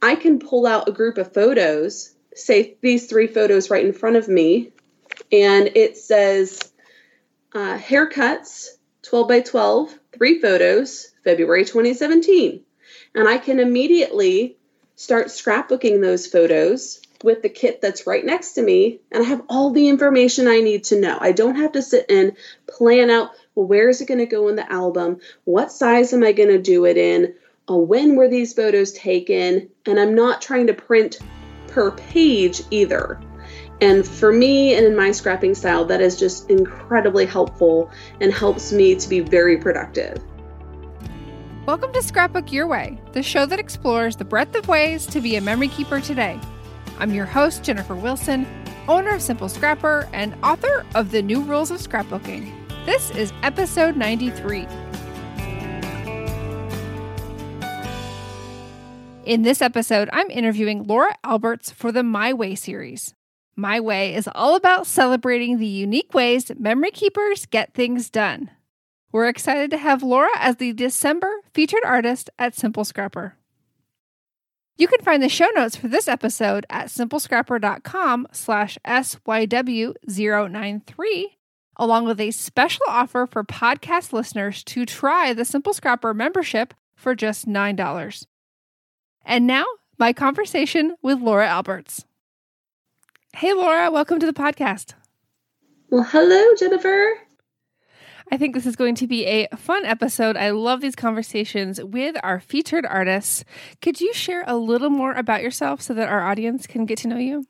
I can pull out a group of photos, say these 3 photos right in front of me, and it says haircuts, 12 by 12, 3 photos, February 2017. And I can immediately start scrapbooking those photos with the kit that's right next to me, and I have all the information I need to know. I don't have to sit and plan out, well, where is it going to go in the album? What size am I going to do it in? When were these photos taken? And I'm not trying to print per page either. And for me and in my scrapping style, that is just incredibly helpful and helps me to be very productive. Welcome to Scrapbook Your Way, the show that explores the breadth of ways to be a memory keeper today. I'm your host, Jennifer Wilson, owner of Simple Scrapper and author of The New Rules of Scrapbooking. This is episode 93. In this episode, I'm interviewing Laura Alberts for the My Way series. My Way is all about celebrating the unique ways that memory keepers get things done. We're excited to have Laura as the December featured artist at Simple Scrapper. You can find the show notes for this episode at simplescrapper.com/SYW093, along with a special offer for podcast listeners to try the Simple Scrapper membership for just $9. And now, my conversation with Laura Alberts. Hey, Laura, welcome to the podcast. Well, hello, Jennifer. I think this is going to be a fun episode. I love these conversations with our featured artists. Could you share a little more about yourself so that our audience can get to know you?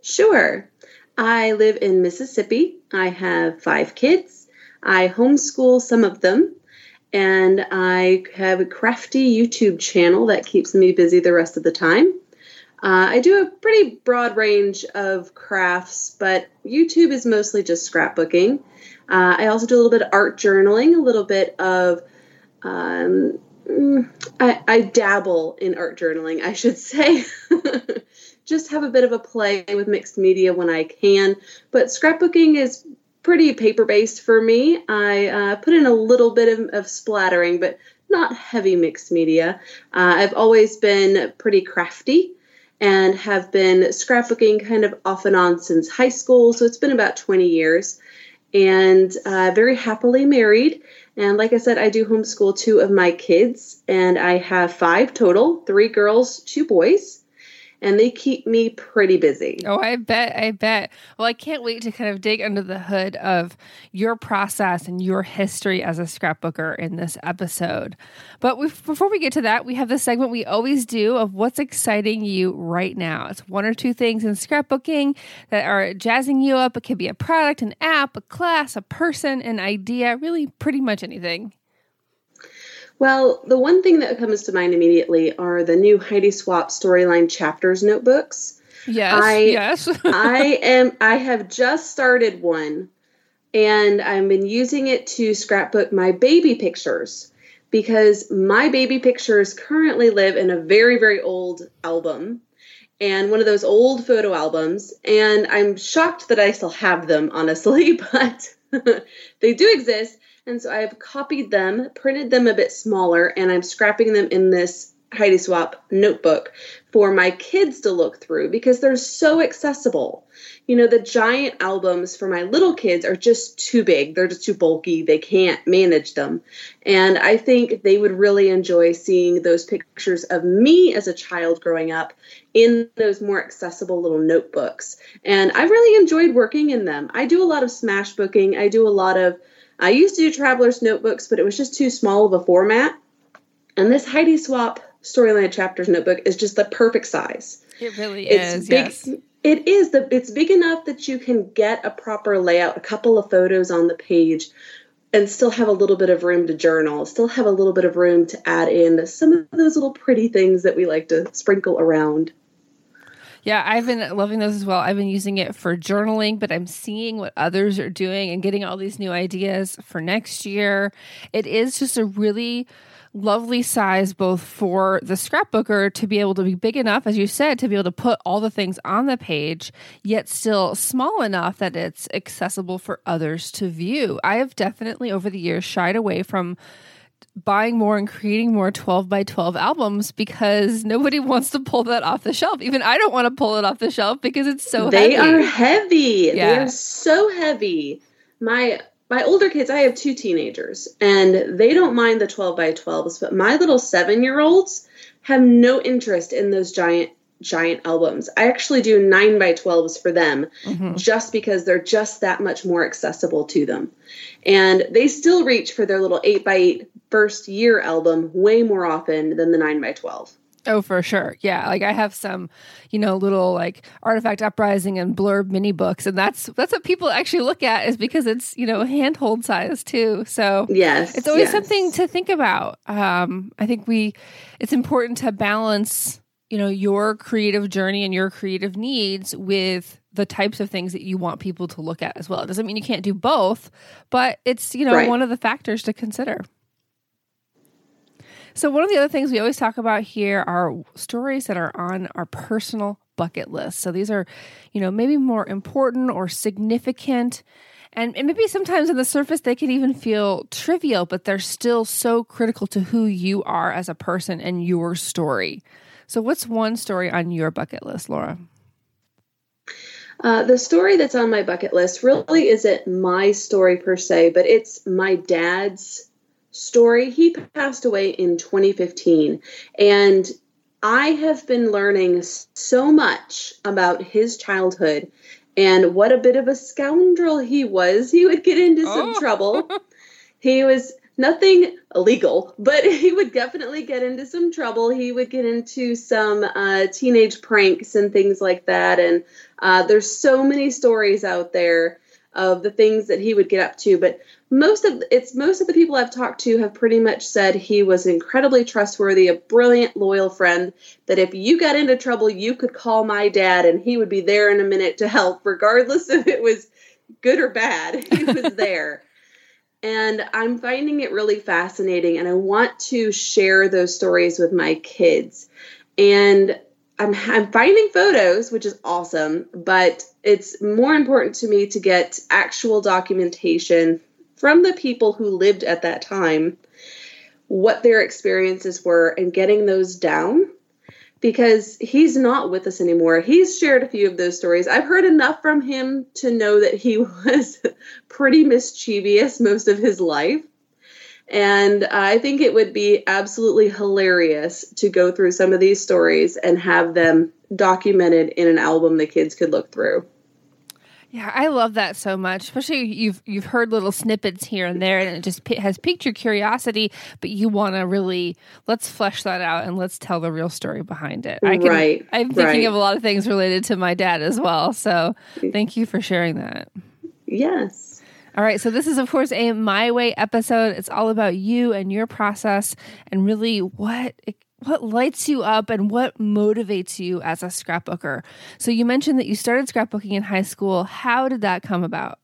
Sure. I live in Mississippi. I have 5 kids. I homeschool some of them. And I have a crafty YouTube channel that keeps me busy the rest of the time. I do a pretty broad range of crafts, but YouTube is mostly just scrapbooking. I also do a little bit of art journaling, a little bit of, I dabble in art journaling, I should say. Just have a bit of a play with mixed media when I can. But scrapbooking is pretty paper-based for me. I put in a little bit of splattering, but not heavy mixed media. I've always been pretty crafty and have been scrapbooking kind of off and on since high school. So it's been about 20 years. And very happily married. And like I said, I do homeschool 2 of my kids. And I have 5 total, 3 girls, 2 boys. And they keep me pretty busy. Oh, I bet. I bet. Well, I can't wait to kind of dig under the hood of your process and your history as a scrapbooker in this episode. But before we get to that, we have the segment we always do of what's exciting you right now. It's 1 or 2 things in scrapbooking that are jazzing you up. It could be a product, an app, a class, a person, an idea, really pretty much anything. Well, the one thing that comes to mind immediately are the new Heidi Swapp storyline chapters notebooks. Yes. I have just started one, and I've been using it to scrapbook my baby pictures because my baby pictures currently live in a very, very old album and one of those old photo albums. And I'm shocked that I still have them, honestly, but they do exist. And so I've copied them, printed them a bit smaller, and I'm scrapping them in this Heidi Swapp notebook for my kids to look through because they're so accessible. You know, the giant albums for my little kids are just too big. They're just too bulky. They can't manage them. And I think they would really enjoy seeing those pictures of me as a child growing up in those more accessible little notebooks. And I really enjoyed working in them. I do a lot of smash booking. I used to do traveler's notebooks, but it was just too small of a format. And this Heidi Swapp Storyland Chapters notebook is just the perfect size. It really is. Yes. It is. It's big enough that you can get a proper layout, a couple of photos on the page, and still have a little bit of room to journal, still have a little bit of room to add in some of those little pretty things that we like to sprinkle around. Yeah, I've been loving those as well. I've been using it for journaling, but I'm seeing what others are doing and getting all these new ideas for next year. It is just a really lovely size, both for the scrapbooker to be able to be big enough, as you said, to be able to put all the things on the page, yet still small enough that it's accessible for others to view. I have definitely over the years shied away from buying more and creating more 12 by 12 albums because nobody wants to pull that off the shelf. Even I don't want to pull it off the shelf because it's so heavy. They are heavy. Yeah. They are so heavy. My older kids, I have two teenagers, and they don't mind the 12 by 12s, but my little 7-year-olds have no interest in those giant albums. I actually do 9 by 12s for them just because they're just that much more accessible to them. And they still reach for their little 8 by 8 first year album way more often than the 9 by 12. Oh, for sure. Yeah. Like I have some, little like Artifact Uprising and Blurb mini books. And that's what people actually look at is because it's, handhold size too. So yes, it's always something to think about. I think it's important to balance, your creative journey and your creative needs with the types of things that you want people to look at as well. It doesn't mean you can't do both, but it's, right. One of the factors to consider. So one of the other things we always talk about here are stories that are on our personal bucket list. So these are, maybe more important or significant. And maybe sometimes on the surface, they can even feel trivial, but they're still so critical to who you are as a person and your story. So what's one story on your bucket list, Laura? The story that's on my bucket list really isn't my story per se, but it's my dad's story. He passed away in 2015, and I have been learning so much about his childhood and what a bit of a scoundrel he was. He would get into some trouble. He was nothing illegal, but he would definitely get into some trouble. He would get into some teenage pranks and things like that. And there's so many stories out there of the things that he would get up to. But most of the people I've talked to have pretty much said he was incredibly trustworthy, a brilliant, loyal friend, that if you got into trouble, you could call my dad and he would be there in a minute to help, regardless if it was good or bad, he was there. And I'm finding it really fascinating, and I want to share those stories with my kids. And I'm finding photos, which is awesome, but it's more important to me to get actual documentation from the people who lived at that time, what their experiences were, and getting those down, because he's not with us anymore. He's shared a few of those stories. I've heard enough from him to know that he was pretty mischievous most of his life. And I think it would be absolutely hilarious to go through some of these stories and have them documented in an album the kids could look through. Yeah, I love that so much. Especially you've heard little snippets here and there, and it just has piqued your curiosity, but you want to really, let's flesh that out and let's tell the real story behind it. I'm thinking of a lot of things related to my dad as well, so thank you for sharing that. Yes. All right, so this is, of course, a My Way episode. It's all about you and your process and really what lights you up and what motivates you as a scrapbooker. So you mentioned that you started scrapbooking in high school. How did that come about?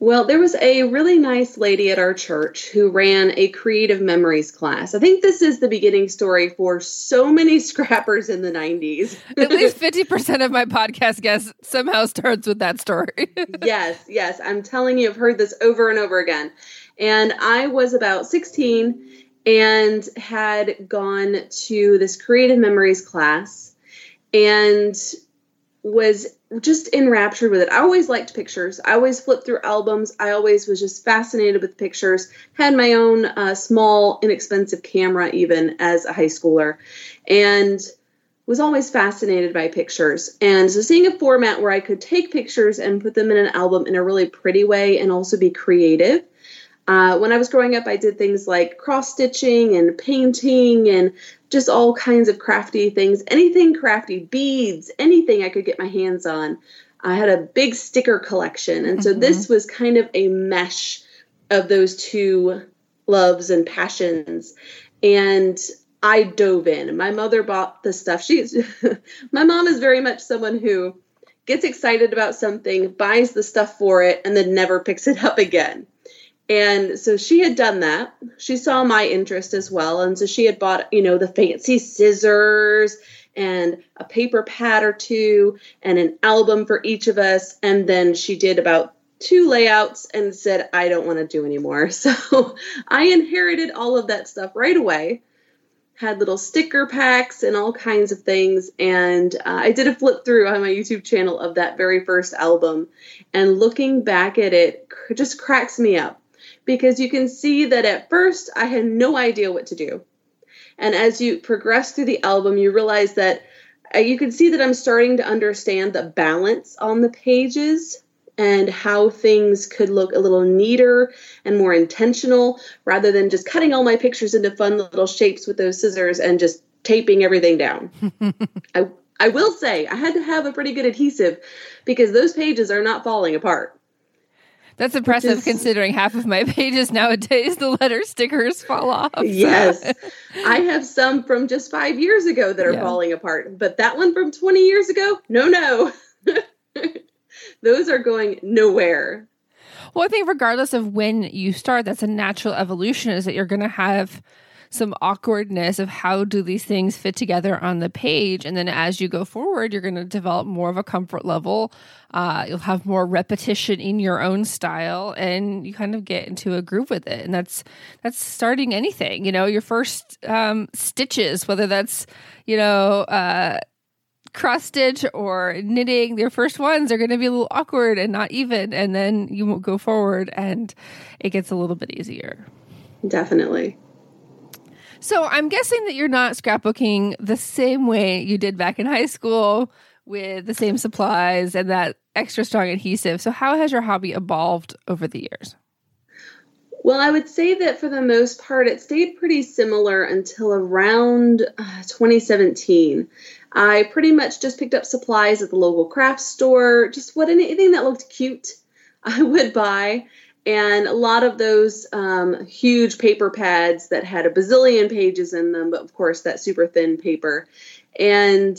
Well, there was a really nice lady at our church who ran a Creative Memories class. I think this is the beginning story for so many scrappers in the 90s. At least 50% of my podcast guests somehow starts with that story. Yes. I'm telling you, I've heard this over and over again. And I was about 16, and had gone to this Creative Memories class and was just enraptured with it. I always liked pictures. I always flipped through albums. I always was just fascinated with pictures. Had my own small, inexpensive camera even as a high schooler, and was always fascinated by pictures. And so seeing a format where I could take pictures and put them in an album in a really pretty way and also be creative. When I was growing up, I did things like cross-stitching and painting and just all kinds of crafty things, anything crafty, beads, anything I could get my hands on. I had a big sticker collection. And so this was kind of a mesh of those two loves and passions. And I dove in. My mother bought the stuff. My mom is very much someone who gets excited about something, buys the stuff for it, and then never picks it up again. And so she had done that. She saw my interest as well. And so she had bought, the fancy scissors and a paper pad or two and an album for each of us. And then she did about 2 layouts and said, I don't want to do anymore. So I inherited all of that stuff right away. Had little sticker packs and all kinds of things. And I did a flip through on my YouTube channel of that very first album. And looking back at it just cracks me up. Because you can see that at first I had no idea what to do. And as you progress through the album, you realize that you can see that I'm starting to understand the balance on the pages and how things could look a little neater and more intentional rather than just cutting all my pictures into fun little shapes with those scissors and just taping everything down. I will say I had to have a pretty good adhesive because those pages are not falling apart. That's impressive considering half of my pages nowadays, the letter stickers fall off. Yes. I have some from just 5 years ago that are falling apart, but that one from 20 years ago, no. Those are going nowhere. Well, I think regardless of when you start, that's a natural evolution is that you're going to have some awkwardness of how do these things fit together on the page. And then as you go forward, you're going to develop more of a comfort level. You'll have more repetition in your own style and you kind of get into a groove with it. And that's starting anything, your first stitches, whether that's, cross stitch or knitting, their first ones are going to be a little awkward and not even. And then you will go forward and it gets a little bit easier. Definitely. So I'm guessing that you're not scrapbooking the same way you did back in high school with the same supplies and that extra strong adhesive. So how has your hobby evolved over the years? Well, I would say that for the most part, it stayed pretty similar until around 2017. I pretty much just picked up supplies at the local craft store, just anything that looked cute I would buy. And a lot of those huge paper pads that had a bazillion pages in them, but of course that super thin paper. And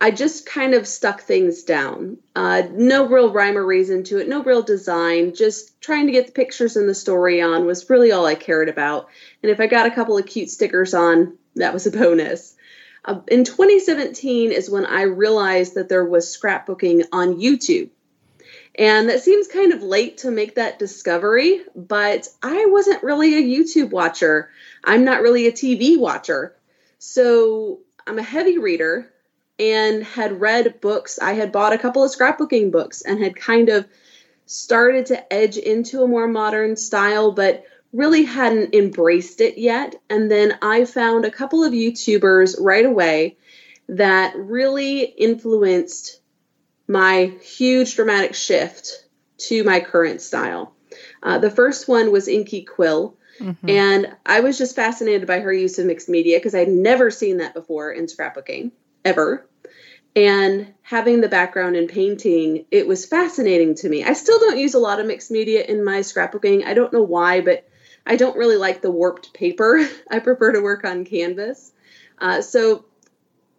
I just kind of stuck things down. No real rhyme or reason to it, no real design, just trying to get the pictures and the story on was really all I cared about. And if I got a couple of cute stickers on, that was a bonus. In 2017 is when I realized that there was scrapbooking on YouTube. And that seems kind of late to make that discovery, but I wasn't really a YouTube watcher. I'm not really a TV watcher. So I'm a heavy reader and had read books. I had bought a couple of scrapbooking books and had kind of started to edge into a more modern style, but really hadn't embraced it yet. And then I found a couple of YouTubers right away that really influenced my huge dramatic shift to my current style. The first one was Inky Quill. And I was just fascinated by her use of mixed media because I'd never seen that before in scrapbooking, ever. And having the background in painting, it was fascinating to me. I still don't use a lot of mixed media in my scrapbooking. I don't know why, but I don't really like the warped paper. I prefer to work on canvas. So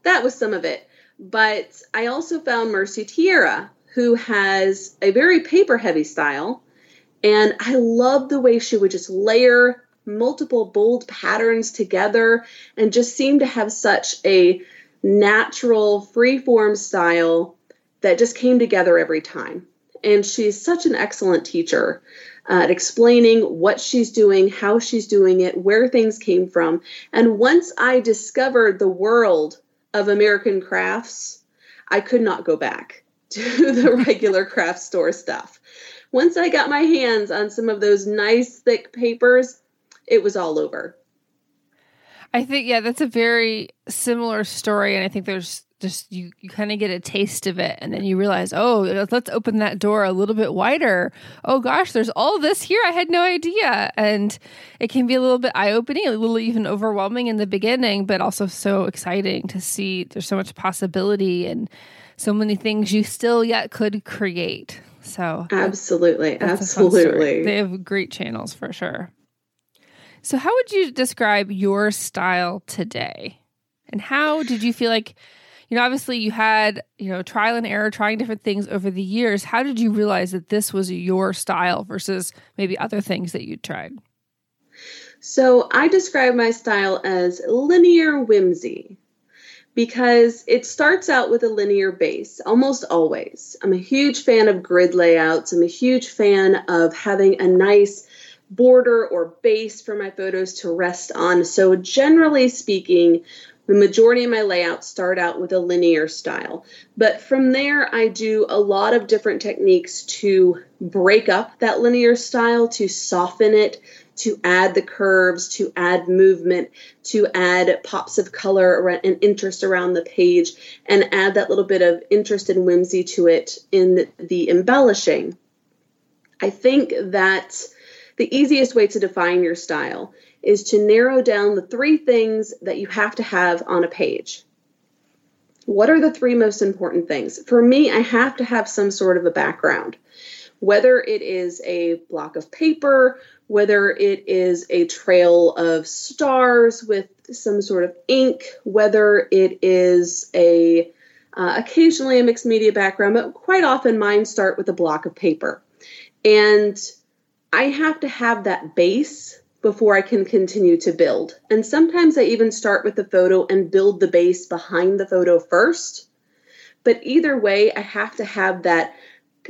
that was some of it. But I also found Mercy Tierra, who has a very paper-heavy style. And I loved the way she would just layer multiple bold patterns together and just seemed to have such a natural, free-form style that just came together every time. And she's such an excellent teacher. at explaining what she's doing, how she's doing it, where things came from. And once I discovered the world of American Crafts, I could not go back to the regular craft store stuff. Once I got my hands on some of those nice thick papers, it was all over. I think, yeah, that's a very similar story. And I think there's just, you kind of get a taste of it. And then you realize, oh, let's open that door a little bit wider. Oh gosh, there's all this here. I had no idea. And it can be a little bit eye-opening, a little even overwhelming in the beginning, but also so exciting to see there's so much possibility and so many things you still yet could create. So Absolutely. They have great channels for sure. So how would you describe your style today? And how did you feel like, you know, obviously you had, you know, trial and error, trying different things over the years. How did you realize that this was your style versus maybe other things that you tried? So I describe my style as linear whimsy, because it starts out with a linear base almost always. I'm a huge fan of grid layouts. I'm a huge fan of having a nice border or base for my photos to rest on. So generally speaking, the majority of my layouts start out with a linear style. But from there, I do a lot of different techniques to break up that linear style, to soften it, to add the curves, to add movement, to add pops of color and interest around the page, and add that little bit of interest and whimsy to it in the embellishing. I think that the easiest way to define your style is to narrow down the three things that you have to have on a page. What are the three most important things? For me, I have to have some sort of a background, whether it is a block of paper, whether it is a trail of stars with some sort of ink, whether it is occasionally a mixed media background, but quite often mine start with a block of paper. And I have to have that base before I can continue to build. And sometimes I even start with the photo and build the base behind the photo first. But either way, I have to have that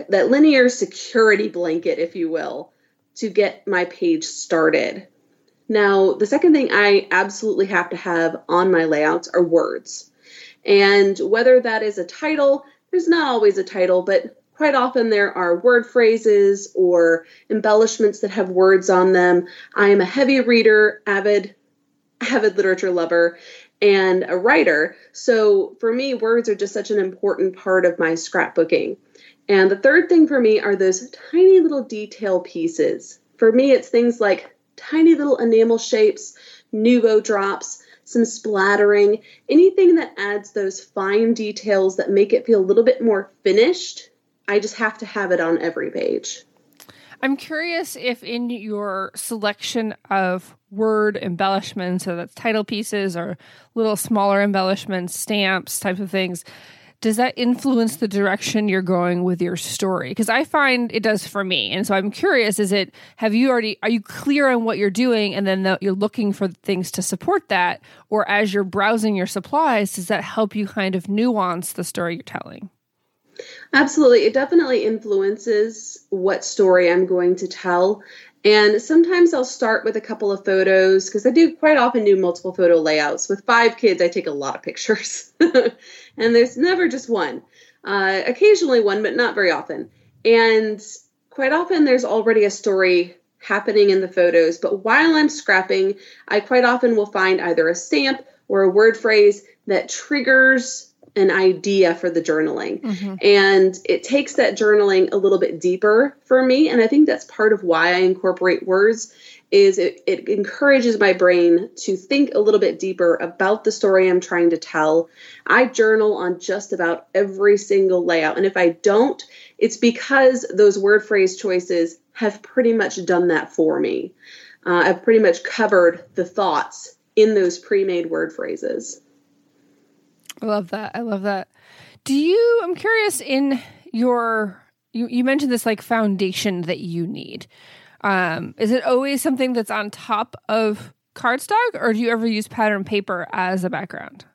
linear security blanket, if you will, to get my page started. Now, the second thing I absolutely have to have on my layouts are words. And whether that is a title, there's not always a title, but quite often there are word phrases or embellishments that have words on them. I am a heavy reader, avid literature lover, and a writer. So for me, words are just such an important part of my scrapbooking. And the third thing for me are those tiny little detail pieces. For me, it's things like tiny little enamel shapes, Nuvo drops, some splattering, anything that adds those fine details that make it feel a little bit more finished. I just have to have it on every page. I'm curious if in your selection of word embellishments, so that's title pieces or little smaller embellishments, stamps, types of things, does that influence the direction you're going with your story? Because I find it does for me. And so I'm curious, are you clear on what you're doing and then you're looking for things to support that? Or as you're browsing your supplies, does that help you kind of nuance the story you're telling? Absolutely. It definitely influences what story I'm going to tell. And sometimes I'll start with a couple of photos because I do quite often do multiple photo layouts. With 5 kids, I take a lot of pictures and there's never just one, occasionally one, but not very often. And quite often there's already a story happening in the photos. But while I'm scrapping, I quite often will find either a stamp or a word phrase that triggers an idea for the journaling. Mm-hmm. And it takes that journaling a little bit deeper for me. And I think that's part of why I incorporate words is it encourages my brain to think a little bit deeper about the story I'm trying to tell. I journal on just about every single layout. And if I don't, it's because those word phrase choices have pretty much done that for me. I've pretty much covered the thoughts in those pre-made word phrases. I love that. I'm curious in your, you mentioned this like foundation that you need. Is it always something that's on top of cardstock or do you ever use pattern paper as a background?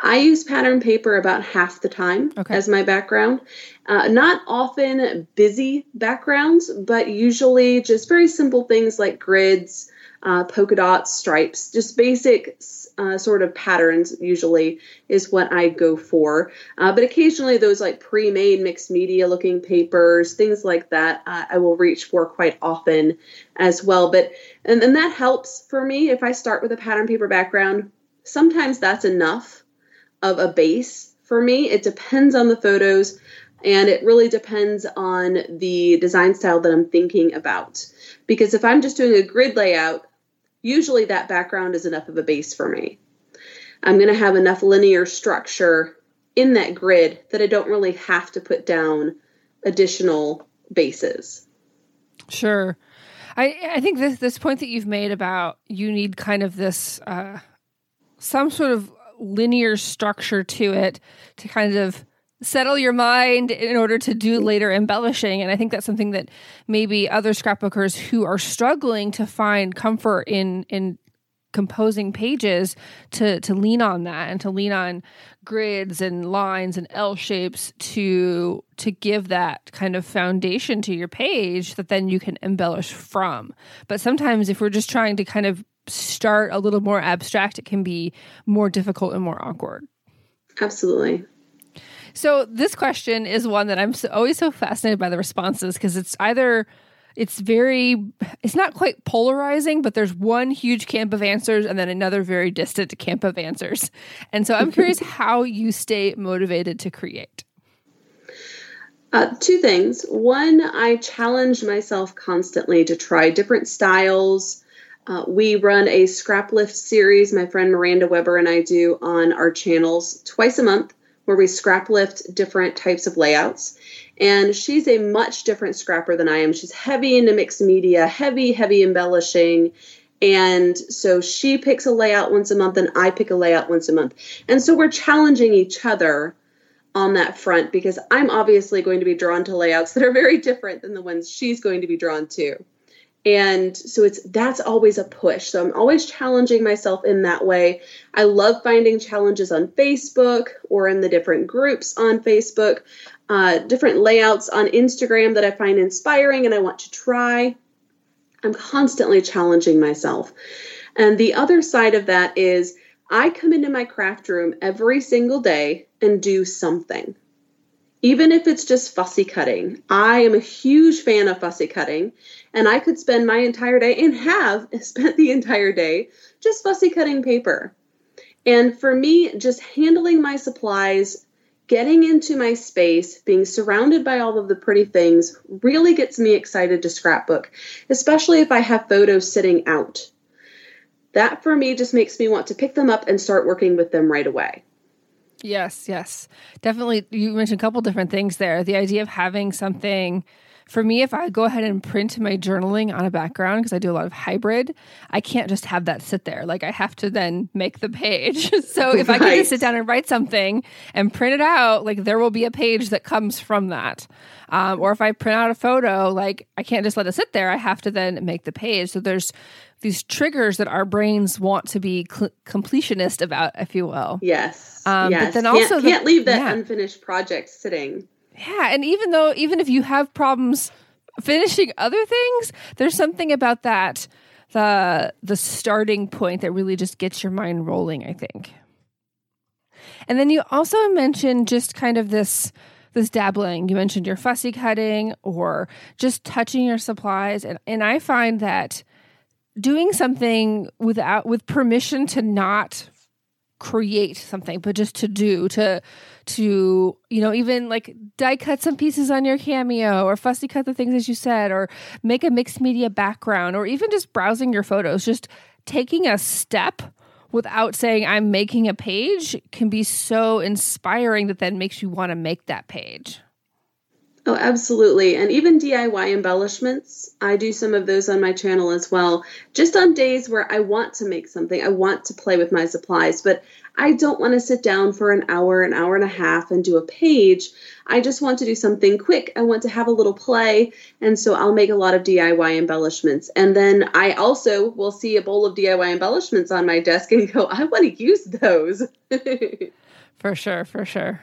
I use pattern paper about half the time as my background. Not often busy backgrounds, but usually just very simple things like grids, polka dots, stripes, just basic sort of patterns usually is what I go for. But occasionally those like pre-made mixed media looking papers, things like that, I will reach for quite often as well. But and that helps for me if I start with a pattern paper background. Sometimes that's enough of a base for me. It depends on the photos, and it really depends on the design style that I'm thinking about. Because if I'm just doing a grid layout, usually that background is enough of a base for me. I'm going to have enough linear structure in that grid that I don't really have to put down additional bases. Sure. I think this point that you've made about you need kind of this some sort of linear structure to it to kind of settle your mind in order to do later embellishing. And I think that's something that maybe other scrapbookers who are struggling to find comfort in composing pages to lean on that and to lean on grids and lines and L shapes to give that kind of foundation to your page that then you can embellish from. But sometimes if we're just trying to kind of start a little more abstract, it can be more difficult and more awkward. Absolutely. So this question is one that I'm always so fascinated by the responses, because it's not quite polarizing, but there's one huge camp of answers and then another very distant camp of answers. And so I'm curious how you stay motivated to create. Two things. One, I challenge myself constantly to try different styles. We run a scrap lift series, my friend Miranda Weber and I do on our channels twice a month, where we scrap lift different types of layouts. And she's a much different scrapper than I am. She's heavy into mixed media, heavy embellishing. And so she picks a layout once a month and I pick a layout once a month. And so we're challenging each other on that front, because I'm obviously going to be drawn to layouts that are very different than the ones she's going to be drawn to. And so that's always a push. So I'm always challenging myself in that way. I love finding challenges on Facebook or in the different groups on Facebook, different layouts on Instagram that I find inspiring and I want to try. I'm constantly challenging myself. And the other side of that is I come into my craft room every single day and do something. Even if it's just fussy cutting. I am a huge fan of fussy cutting, and I could spend my entire day and have spent the entire day just fussy cutting paper. And for me, just handling my supplies, getting into my space, being surrounded by all of the pretty things really gets me excited to scrapbook, especially if I have photos sitting out. That for me just makes me want to pick them up and start working with them right away. Yes. Definitely. You mentioned a couple different things there. The idea of having something, for me, if I go ahead and print my journaling on a background, because I do a lot of hybrid, I can't just have that sit there. Like I have to then make the page. So if I can just sit down and write something and print it out, like there will be a page that comes from that. Or if I print out a photo, like I can't just let it sit there. I have to then make the page. So there's these triggers that our brains want to be completionist about, if you will. Yes. But then also can't leave that unfinished project sitting. Yeah. And even if you have problems finishing other things, there's something about that, the starting point that really just gets your mind rolling, I think. And then you also mentioned just kind of this dabbling. You mentioned your fussy cutting or just touching your supplies. And I find that doing something with permission to not create something, but just to do, to even like die cut some pieces on your Cameo or fussy cut the things as you said, or make a mixed media background, or even just browsing your photos, just taking a step without saying I'm making a page can be so inspiring that then makes you want to make that page. Oh, absolutely. And even DIY embellishments, I do some of those on my channel as well, just on days where I want to make something. I want to play with my supplies, but I don't want to sit down for an hour and a half and do a page. I just want to do something quick. I want to have a little play. And so I'll make a lot of DIY embellishments. And then I also will see a bowl of DIY embellishments on my desk and go, I want to use those. For sure, for sure.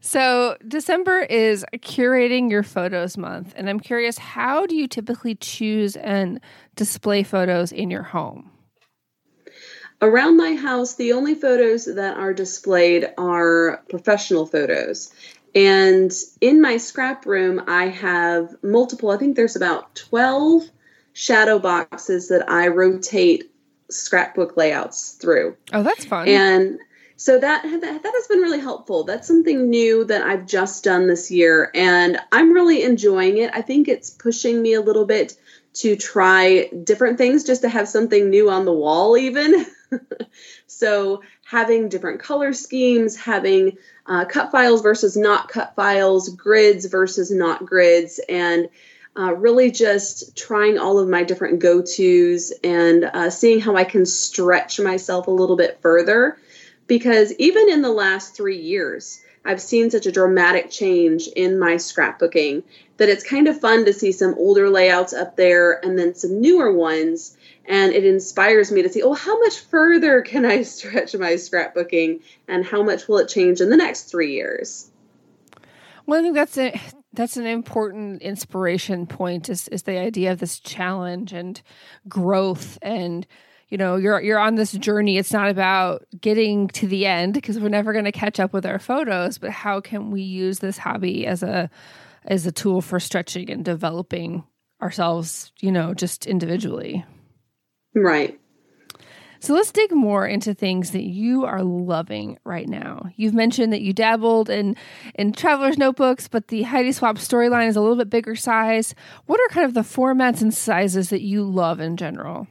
So December is Curating Your Photos Month, and I'm curious, how do you typically choose and display photos in your home? Around my house, the only photos that are displayed are professional photos. And in my scrap room, I have multiple, I think there's about 12 shadow boxes that I rotate scrapbook layouts through. Oh, that's fun. And so that has been really helpful. That's something new that I've just done this year, and I'm really enjoying it. I think it's pushing me a little bit to try different things, just to have something new on the wall even. So having different color schemes, having cut files versus not cut files, grids versus not grids, and really just trying all of my different go-tos and seeing how I can stretch myself a little bit further. Because even in the last 3 years, I've seen such a dramatic change in my scrapbooking that it's kind of fun to see some older layouts up there and then some newer ones. And it inspires me to see, oh, how much further can I stretch my scrapbooking and how much will it change in the next 3 years? Well, I think that's an important inspiration point is the idea of this challenge and growth and, you know, you're on this journey. It's not about getting to the end because we're never going to catch up with our photos, but how can we use this hobby as a tool for stretching and developing ourselves, you know, just individually. Right. So let's dig more into things that you are loving right now. You've mentioned that you dabbled in traveler's notebooks, but the Heidi Swapp storyline is a little bit bigger size. What are kind of the formats and sizes that you love in general?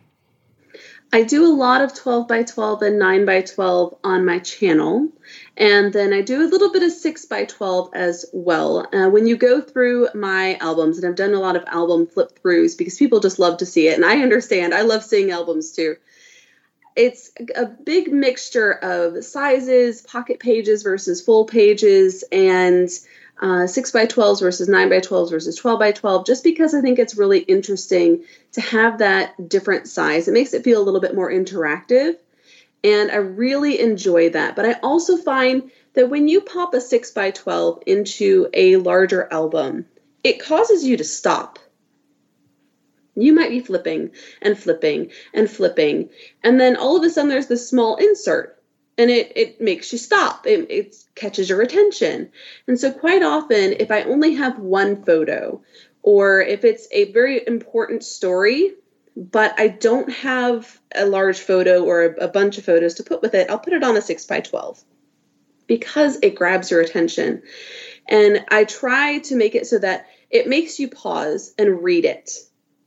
I do a lot of 12 by 12 and 9 by 12 on my channel, and then I do a little bit of 6 by 12 as well. When you go through my albums, and I've done a lot of album flip throughs because people just love to see it, and I understand. I love seeing albums too. It's a big mixture of sizes, pocket pages versus full pages, and 6 by 12s versus 9 by 12s versus 12 by 12, just because I think it's really interesting to have that different size. It makes it feel a little bit more interactive, and I really enjoy that. But I also find that when you pop a 6 by 12 into a larger album, it causes you to stop. You might be flipping and flipping and flipping, and then all of a sudden there's this small insert. And it makes you stop. It catches your attention. And so quite often, if I only have one photo, or if it's a very important story, but I don't have a large photo or a bunch of photos to put with it, I'll put it on a 6 by 12 because it grabs your attention. And I try to make it so that it makes you pause and read it.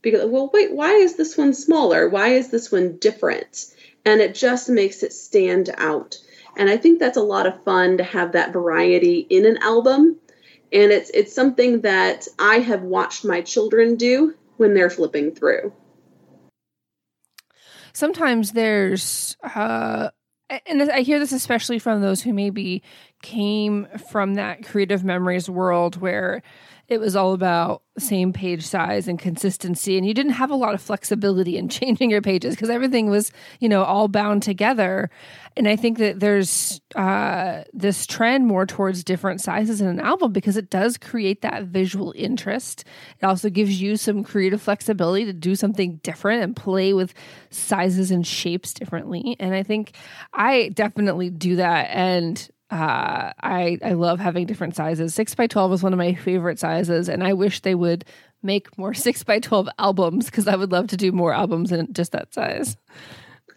Because, well, wait, why is this one smaller? Why is this one different? And it just makes it stand out. And I think that's a lot of fun to have that variety in an album. And it's something that I have watched my children do when they're flipping through. Sometimes there's, and I hear this especially from those who maybe came from that Creative Memories world where it was all about same page size and consistency, and you didn't have a lot of flexibility in changing your pages because everything was, you know, all bound together. And I think that there's this trend more towards different sizes in an album because it does create that visual interest. It also gives you some creative flexibility to do something different and play with sizes and shapes differently. And I think I definitely do that, and I love having different sizes. 6 by 12 is one of my favorite sizes, and I wish they would make more 6 by 12 albums because I would love to do more albums in just that size.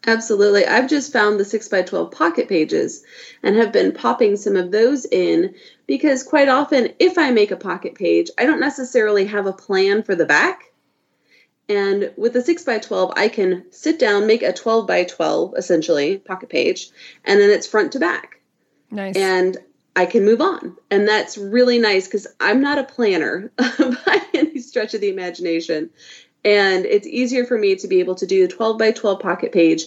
Absolutely. I've just found the 6 by 12 pocket pages and have been popping some of those in because quite often if I make a pocket page, I don't necessarily have a plan for the back. And with the 6 by 12, I can sit down, make a 12 by 12, essentially, pocket page, and then it's front to back. Nice. And I can move on. And that's really nice because I'm not a planner by any stretch of the imagination. And it's easier for me to be able to do the 12 by 12 pocket page,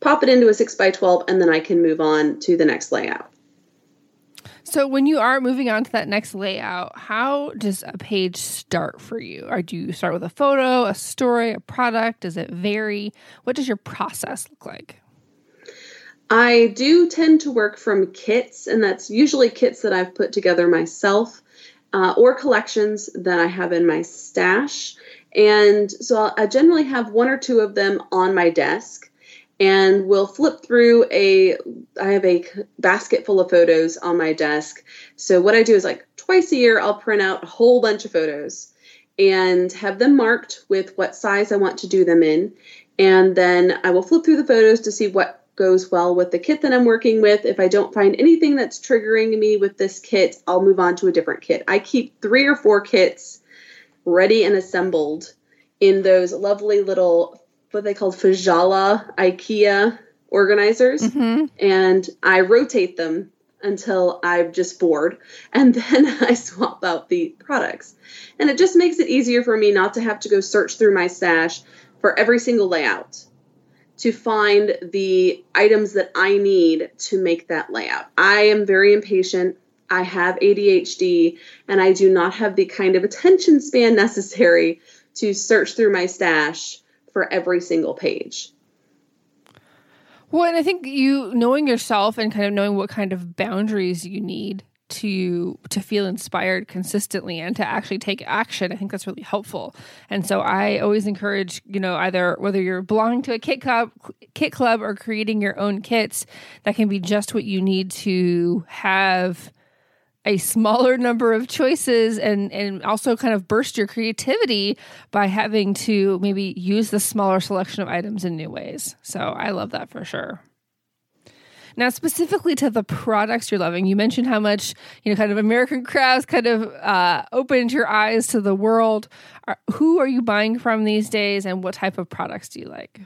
pop it into a 6 by 12, and then I can move on to the next layout. So when you are moving on to that next layout, how does a page start for you? Or do you start with a photo, a story, a product? Does it vary? What does your process look like? I do tend to work from kits, and that's usually kits that I've put together myself or collections that I have in my stash. And so I generally have one or two of them on my desk, and we'll flip through I have a basket full of photos on my desk. So what I do is like twice a year, I'll print out a whole bunch of photos and have them marked with what size I want to do them in. And then I will flip through the photos to see what goes well with the kit that I'm working with. If I don't find anything that's triggering me with this kit, I'll move on to a different kit. I keep 3 or 4 kits ready and assembled in those lovely little, what they call Fajala IKEA organizers. Mm-hmm. And I rotate them until I'm just bored. And then I swap out the products. And it just makes it easier for me not to have to go search through my stash for every single layout to find the items that I need to make that layout. I am very impatient. I have ADHD, and I do not have the kind of attention span necessary to search through my stash for every single page. Well, and I think you knowing yourself and kind of knowing what kind of boundaries you need to feel inspired consistently and to actually take action. I think that's really helpful. And so I always encourage, either whether you're belonging to a kit club or creating your own kits, that can be just what you need to have a smaller number of choices and also kind of burst your creativity by having to maybe use the smaller selection of items in new ways. So I love that for sure. Now, specifically to the products you're loving, you mentioned how much, kind of American Crafts kind of opened your eyes to the world. Who are you buying from these days, and what type of products do you like?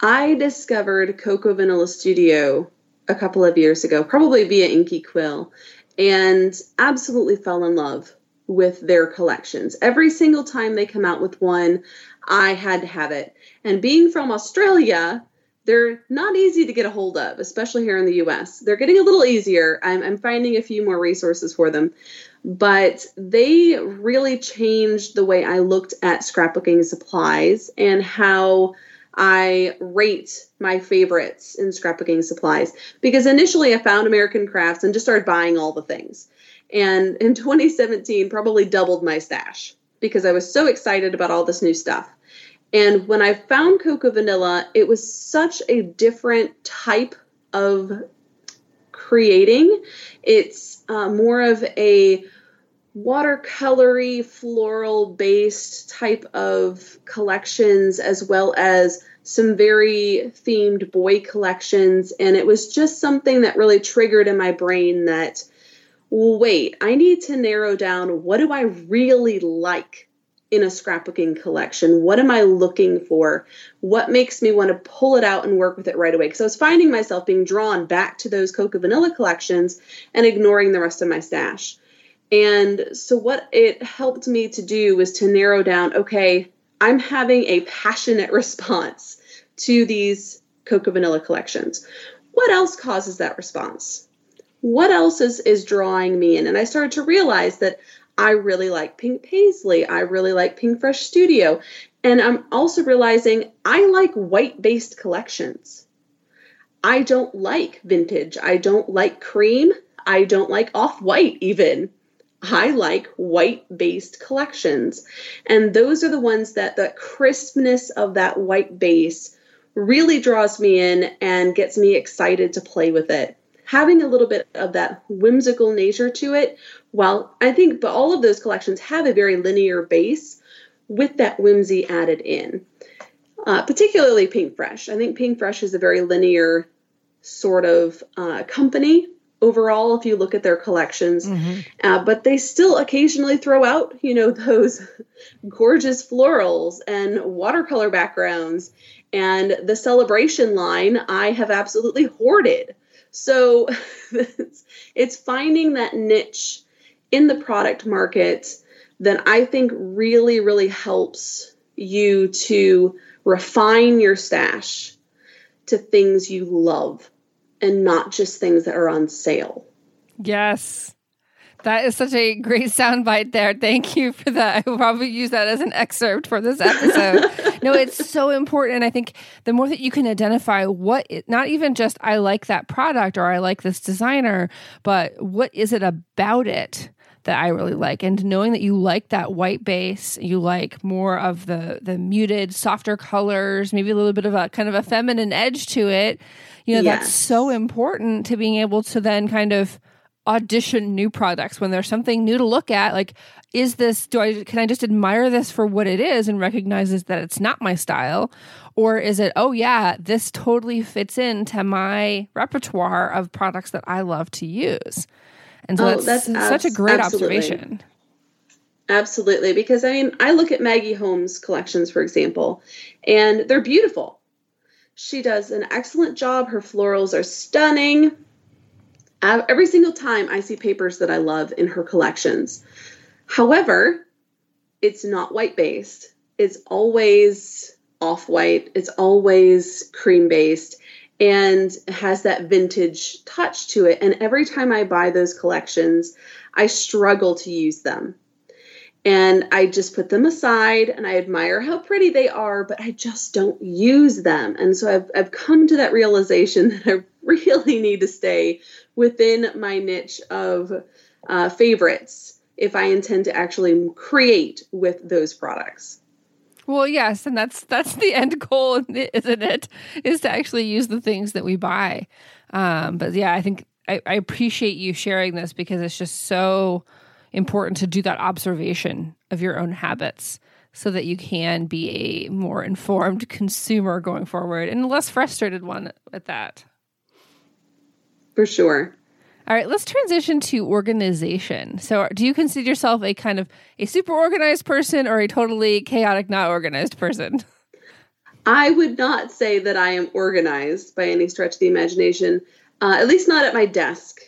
I discovered Cocoa Vanilla Studio a couple of years ago, probably via Inky Quill, and absolutely fell in love with their collections. Every single time they come out with one, I had to have it. And being from Australia, they're not easy to get a hold of, especially here in the U.S. They're getting a little easier. I'm finding a few more resources for them. But they really changed the way I looked at scrapbooking supplies and how I rate my favorites in scrapbooking supplies. Because initially I found American Crafts and just started buying all the things. And in 2017, probably doubled my stash because I was so excited about all this new stuff. And when I found Cocoa Vanilla, it was such a different type of creating. It's more of a watercolory, floral-based type of collections, as well as some very themed boy collections. And it was just something that really triggered in my brain that, wait, I need to narrow down what do I really like in a scrapbooking collection. What am I looking for? What makes me want to pull it out and work with it right away? Because I was finding myself being drawn back to those Cocoa Vanilla collections and ignoring the rest of my stash. And so what it helped me to do was to narrow down, okay, I'm having a passionate response to these Cocoa Vanilla collections. What else causes that response? What else is drawing me in? And I started to realize that I really like Pink Paislee. I really like Pinkfresh Studio. And I'm also realizing I like white-based collections. I don't like vintage. I don't like cream. I don't like off-white even. I like white-based collections. And those are the ones that the crispness of that white base really draws me in and gets me excited to play with it. Having a little bit of that whimsical nature to it, but all of those collections have a very linear base with that whimsy added in, particularly Pinkfresh. I think Pinkfresh is a very linear sort of company overall if you look at their collections, mm-hmm. But they still occasionally throw out, those gorgeous florals and watercolor backgrounds, and the celebration line I have absolutely hoarded. So it's finding that niche in the product market that I think really, really helps you to refine your stash to things you love and not just things that are on sale. Yes. That is such a great soundbite there. Thank you for that. I will probably use that as an excerpt for this episode. No, it's so important. I think the more that you can identify what, not even just I like that product or I like this designer, but what is it about it that I really like? And knowing that you like that white base, you like more of the muted, softer colors, maybe a little bit of a kind of a feminine edge to it. You know, yes. That's so important to being able to then kind of audition new products when there's something new to look at. Like, is this, can I just admire this for what it is and recognizes that it's not my style? Or is it, oh yeah, this totally fits into my repertoire of products that I love to use? And so that's such a great observation. Absolutely. Because I mean, I look at Maggie Holmes' collections, for example, and they're beautiful. She does an excellent job. Her florals are stunning. Every single time I see papers that I love in her collections. However, it's not white based. It's always off-white. It's always cream based and has that vintage touch to it. And every time I buy those collections, I struggle to use them. And I just put them aside and I admire how pretty they are, but I just don't use them. And so I've come to that realization that I really need to stay within my niche of favorites if I intend to actually create with those products. Well, yes, and that's the end goal, isn't it? Is to actually use the things that we buy. But yeah, I think I appreciate you sharing this because it's just so important to do that observation of your own habits so that you can be a more informed consumer going forward and a less frustrated one at that. For sure. All right, let's transition to organization. So do you consider yourself a kind of a super organized person or a totally chaotic, not organized person? I would not say that I am organized by any stretch of the imagination, at least not at my desk.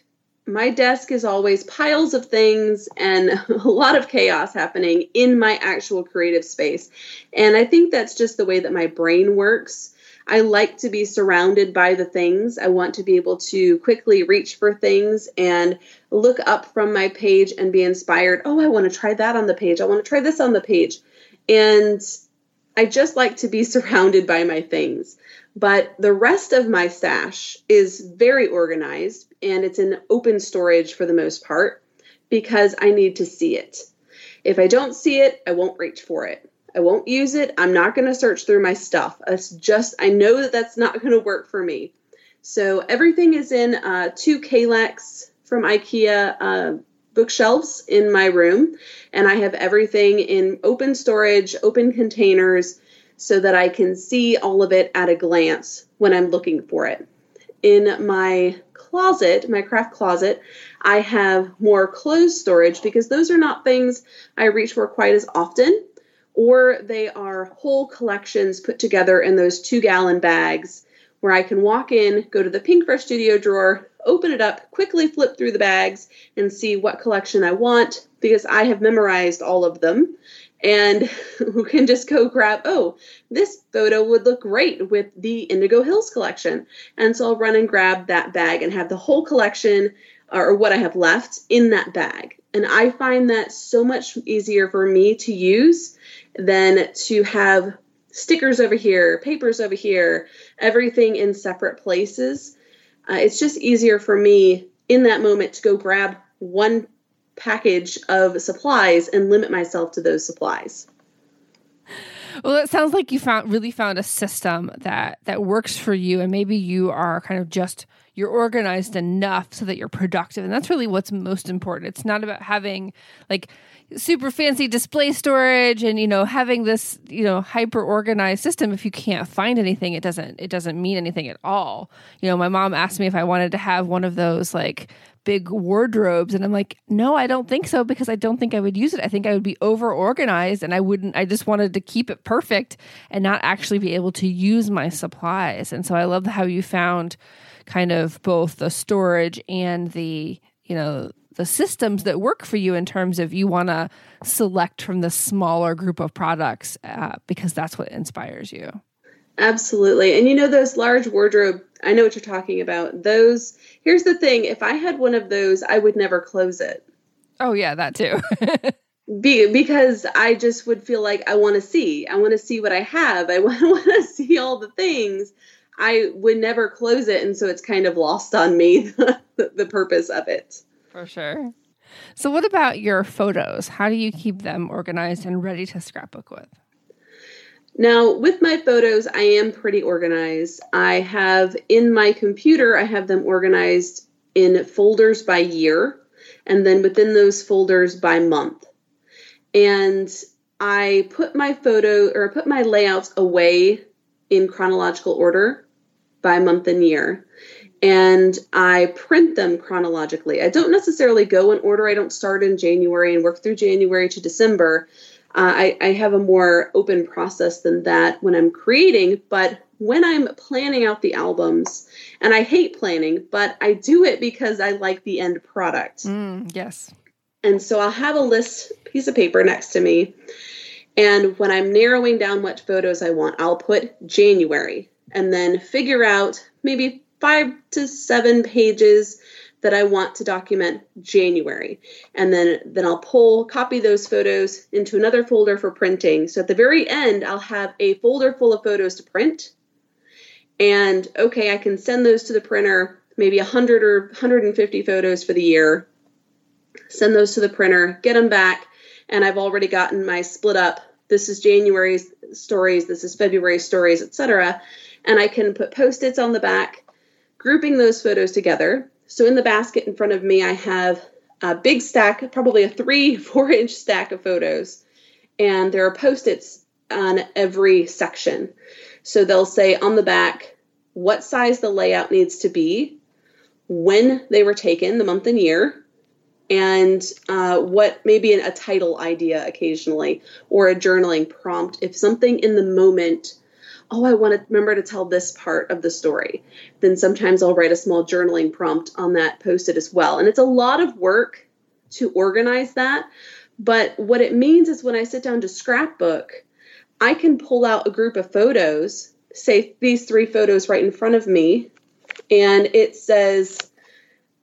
My desk is always piles of things and a lot of chaos happening in my actual creative space. And I think that's just the way that my brain works. I like to be surrounded by the things. I want to be able to quickly reach for things and look up from my page and be inspired. Oh, I want to try that on the page. I want to try this on the page. And I just like to be surrounded by my things. But the rest of my stash is very organized and it's in open storage for the most part because I need to see it. If I don't see it, I won't reach for it. I won't use it. I'm not going to search through my stuff. It's just, I know that that's not going to work for me. So everything is in two Kalex from IKEA bookshelves in my room. And I have everything in open storage, open containers, so that I can see all of it at a glance when I'm looking for it. In my closet, my craft closet, I have more closed storage because those are not things I reach for quite as often, or they are whole collections put together in those 2-gallon bags where I can walk in, go to the Pinkfresh Studio drawer, open it up, quickly flip through the bags and see what collection I want because I have memorized all of them. And who can just go grab, oh, this photo would look great with the Indigo Hills collection. And so I'll run and grab that bag and have the whole collection or what I have left in that bag. And I find that so much easier for me to use than to have stickers over here, papers over here, everything in separate places. It's just easier for me in that moment to go grab one package of supplies and limit myself to those supplies. Well, it sounds like you found a system that works for you, and maybe you are kind of just, you're organized enough so that you're productive, and that's really what's most important. It's not about having like super fancy display storage and, you know, having this, you know, hyper organized system. If you can't find anything, it doesn't mean anything at all. You know, my mom asked me if I wanted to have one of those like big wardrobes, and I'm like, no, I don't think so, because I don't think I would use it. I think I would be over organized, and I just wanted to keep it perfect and not actually be able to use my supplies. And so I love how you found kind of of both the storage and the, you know, the systems that work for you in terms of you want to select from the smaller group of products because that's what inspires you. Absolutely. And you know, those large wardrobe, I know what you're talking about. Those, here's the thing. If I had one of those, I would never close it. Oh yeah, that too. Because I just would feel like I want to see what I have. I want to see all the things. I would never close it. And so it's kind of lost on me, the purpose of it. For sure. So what about your photos? How do you keep them organized and ready to scrapbook with? Now, with my photos, I am pretty organized. I have in my computer, I have them organized in folders by year, and then within those folders by month. And I put my put my layouts away in chronological order by month and year. And I print them chronologically. I don't necessarily go in order. I don't start in January and work through January to December. I have a more open process than that when I'm creating. But when I'm planning out the albums, and I hate planning, but I do it because I like the end product. Yes. And so I'll have a list piece of paper next to me. And when I'm narrowing down what photos I want, I'll put January and then figure out maybe 5 to 7 pages that I want to document January. And then I'll copy those photos into another folder for printing. So at the very end, I'll have a folder full of photos to print. And okay, I can send those to the printer, maybe 100 or 150 photos for the year. Send those to the printer, get them back. And I've already gotten my split up. This is January's stories. This is February's stories, etc. And I can put Post-its on the back, grouping those photos together. So in the basket in front of me, I have a big stack, probably a 3-4-inch stack of photos. And there are Post-its on every section. So they'll say on the back what size the layout needs to be, when they were taken, the month and year, and what maybe a title idea occasionally, or a journaling prompt. If something in the moment, I want to remember to tell this part of the story, then sometimes I'll write a small journaling prompt on that Post-it as well. And it's a lot of work to organize that. But what it means is when I sit down to scrapbook, I can pull out a group of photos, say these 3 photos right in front of me, and it says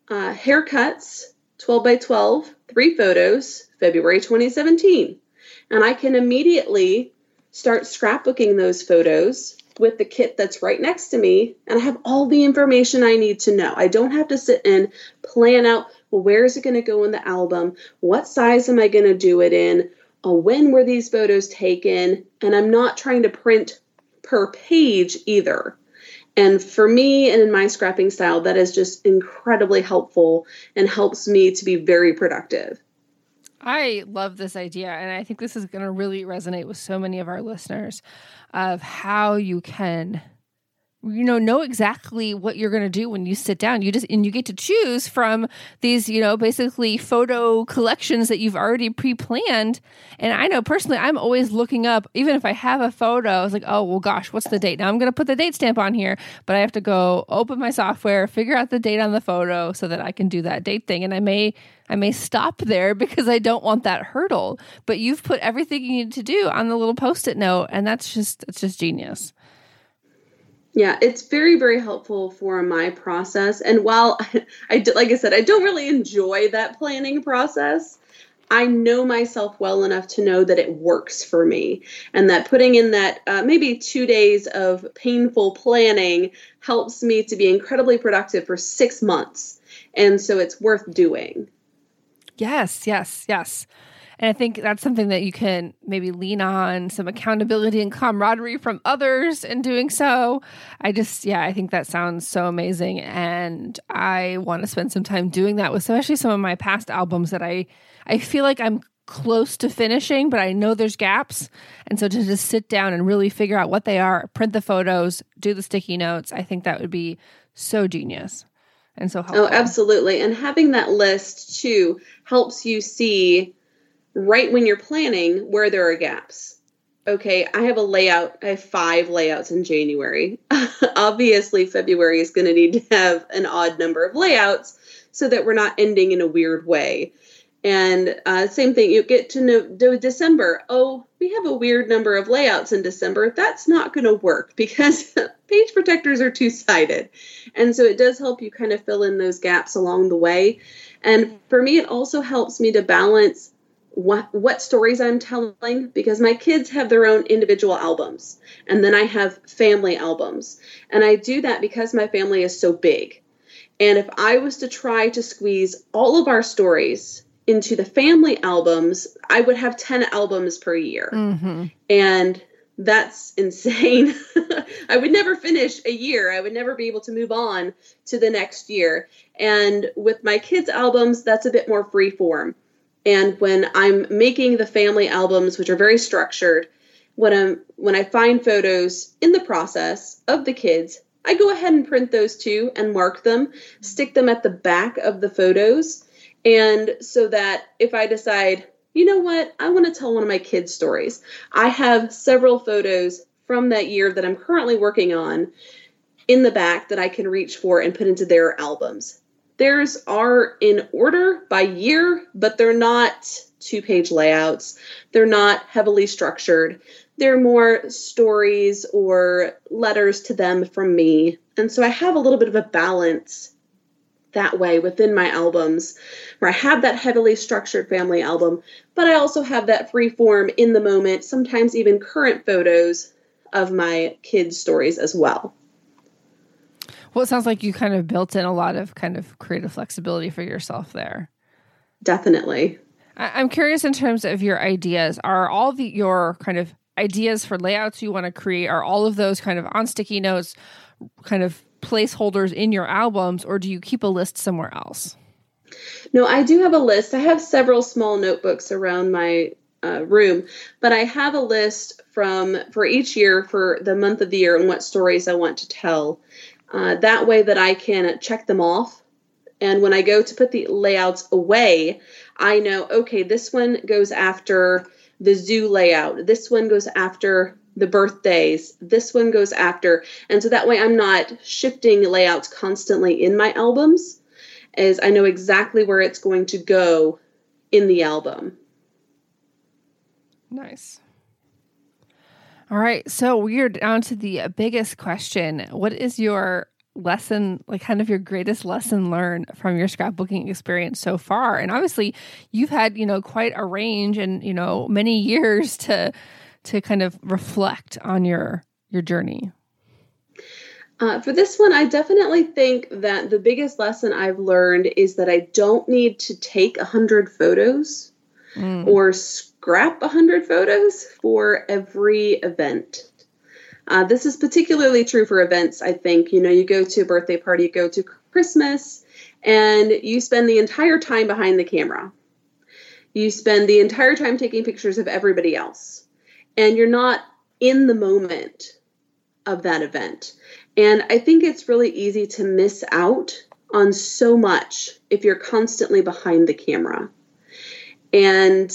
haircuts, 12 by 12, 3 photos, February 2017. And I can immediately start scrapbooking those photos with the kit that's right next to me. And I have all the information I need to know. I don't have to sit and plan out, well, where is it going to go in the album? What size am I going to do it in? When were these photos taken? And I'm not trying to print per page either. And for me and in my scrapping style, that is just incredibly helpful and helps me to be very productive. I love this idea, and I think this is going to really resonate with so many of our listeners of how you can, you know exactly what you're going to do when you sit down. You get to choose from these, basically photo collections that you've already pre-planned. And I know personally, I'm always looking up, even if I have a photo, I was like, oh, well, gosh, what's the date? Now I'm going to put the date stamp on here, but I have to go open my software, figure out the date on the photo so that I can do that date thing. And I may stop there because I don't want that hurdle, but you've put everything you need to do on the little Post-it note. And that's just genius. Yeah, it's very, very helpful for my process. And while I don't really enjoy that planning process, I know myself well enough to know that it works for me, and that putting in that maybe 2 days of painful planning helps me to be incredibly productive for 6 months. And so it's worth doing. Yes, yes, yes. And I think that's something that you can maybe lean on, some accountability and camaraderie from others in doing so. I think that sounds so amazing. And I want to spend some time doing that with especially some of my past albums that I feel like I'm close to finishing, but I know there's gaps. And so to just sit down and really figure out what they are, print the photos, do the sticky notes, I think that would be so genius and so helpful. Oh, absolutely. And having that list too helps you see right when you're planning where there are gaps. okay, I have a layout. I have 5 layouts in January. Obviously, February is going to need to have an odd number of layouts so that we're not ending in a weird way. And same thing, you get to December. Oh, we have a weird number of layouts in December. That's not going to work because page protectors are two-sided. And so it does help you kind of fill in those gaps along the way. And for me, it also helps me to balance what stories I'm telling, because my kids have their own individual albums. And then I have family albums. And I do that because my family is so big. And if I was to try to squeeze all of our stories into the family albums, I would have 10 albums per year. Mm-hmm. And that's insane. I would never finish a year. I would never be able to move on to the next year. And with my kids' albums, that's a bit more free form. And when I'm making the family albums, which are very structured, when I find photos in the process of the kids, I go ahead and print those too and mark them, stick them at the back of the photos. And so that if I decide, you know what, I want to tell one of my kids' stories. I have several photos from that year that I'm currently working on in the back that I can reach for and put into their albums. Theirs are in order by year, but they're not 2-page layouts. They're not heavily structured. They're more stories or letters to them from me. And so I have a little bit of a balance that way within my albums, where I have that heavily structured family album, but I also have that free form in the moment, sometimes even current photos of my kids' stories as well. Well, it sounds like you kind of built in a lot of kind of creative flexibility for yourself there. Definitely. I'm curious in terms of your ideas, are all your kind of ideas for layouts you want to create, are all of those kind of on sticky notes kind of placeholders in your albums, or do you keep a list somewhere else? No, I do have a list. I have several small notebooks around my room, but I have a list for each year, for the month of the year and what stories I want to tell. That way that I can check them off. And when I go to put the layouts away, I know, okay, this one goes after the zoo layout. This one goes after the birthdays. This one goes after. And so that way I'm not shifting layouts constantly in my albums, as I know exactly where it's going to go in the album. Nice. All right. So we are down to the biggest question. What is your lesson, like kind of your greatest lesson learned from your scrapbooking experience so far? And obviously you've had, quite a range and, many years to kind of reflect on your journey. For this one, I definitely think that the biggest lesson I've learned is that I don't need to take 100 photos or scrap 100 photos for every event. This is particularly true for events, I think. You go to a birthday party, you go to Christmas, and you spend the entire time behind the camera. You spend the entire time taking pictures of everybody else. And you're not in the moment of that event. And I think it's really easy to miss out on so much if you're constantly behind the camera. And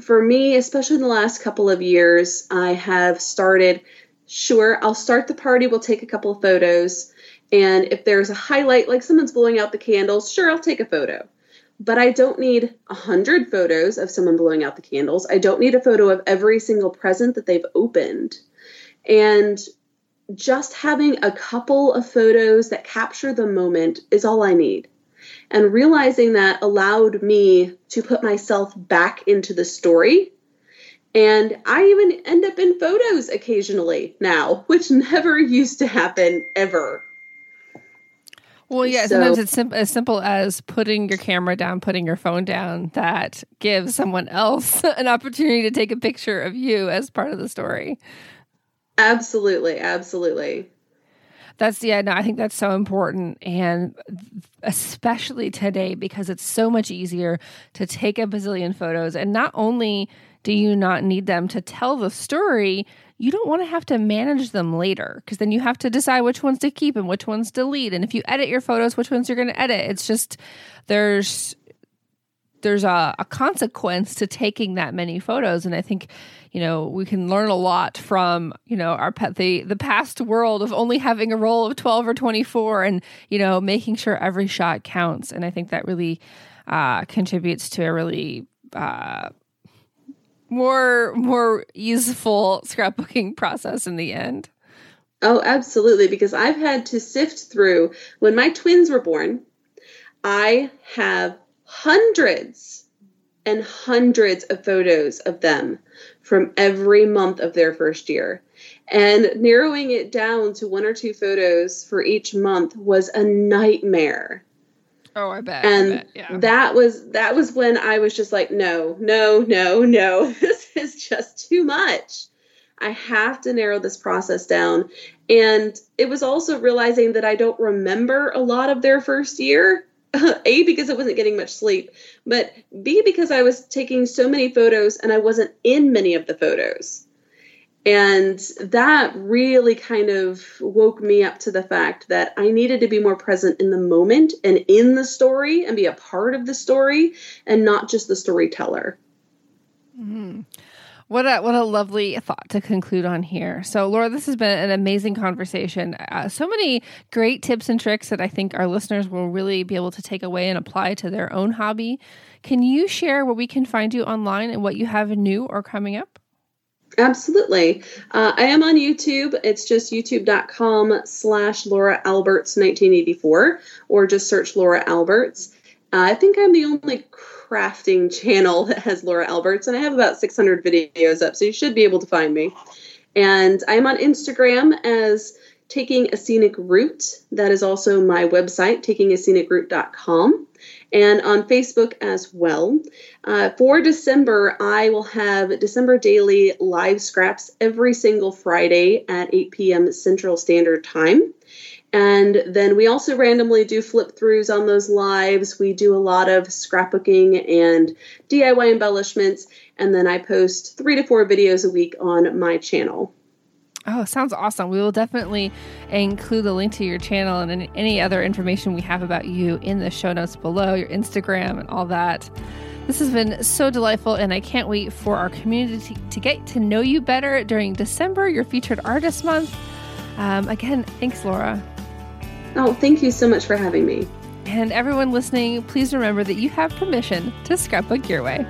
for me, especially in the last couple of years, I have started, sure, I'll start the party, we'll take a couple of photos. And if there's a highlight, like someone's blowing out the candles, sure, I'll take a photo. But I don't need 100 photos of someone blowing out the candles. I don't need a photo of every single present that they've opened. And just having a couple of photos that capture the moment is all I need. And realizing that allowed me to put myself back into the story. And I even end up in photos occasionally now, which never used to happen ever. Well, yeah, sometimes it's as simple as putting your camera down, putting your phone down. That gives someone else an opportunity to take a picture of you as part of the story. Absolutely. Absolutely. I think that's so important. And especially today, because it's so much easier to take a bazillion photos. And not only do you not need them to tell the story, you don't want to have to manage them later, because then you have to decide which ones to keep and which ones to delete. And if you edit your photos, which ones you're going to edit. It's just, there's a consequence to taking that many photos. And I think, you know, we can learn a lot from, you know, our the past world of only having a roll of 12 or 24 and, you know, making sure every shot counts. And I think that really contributes to a really more useful scrapbooking process in the end. Oh, absolutely. Because I've had to sift through, when my twins were born, I have hundreds and hundreds of photos of them from every month of their first year. And narrowing it down to one or two photos for each month was a nightmare. Oh, I bet. And yeah. that was when I was just like, no, this is just too much. I have to narrow this process down. And it was also realizing that I don't remember a lot of their first year, A, because I wasn't getting much sleep, but B, because I was taking so many photos and I wasn't in many of the photos. And that really kind of woke me up to the fact that I needed to be more present in the moment and in the story and be a part of the story and not just the storyteller. Mm-hmm. What a lovely thought to conclude on here. So, Laura, this has been an amazing conversation. So many great tips and tricks that I think our listeners will really be able to take away and apply to their own hobby. Can you share where we can find you online and what you have new or coming up? Absolutely. I am on YouTube. It's just youtube.com/Laura Alberts 1984, or just search Laura Alberts. I think I'm the only crafting channel that has Laura Alberts, and I have about 600 videos up, so you should be able to find me. And I'm on Instagram as Taking a Scenic Route. That is also my website, takingascenicroute.com, and on Facebook as well. For December, I will have December Daily Live Scraps every single Friday at 8 p.m. Central Standard Time. And then we also randomly do flip throughs on those lives. We do a lot of scrapbooking and DIY embellishments. And then I post 3 to 4 videos a week on my channel. Oh, sounds awesome. We will definitely include the link to your channel and any other information we have about you in the show notes below, your Instagram and all that. This has been so delightful, and I can't wait for our community to get to know you better during December, your featured artist month. Again, thanks, Laura. Oh, thank you so much for having me. And everyone listening, please remember that you have permission to scrapbook your way.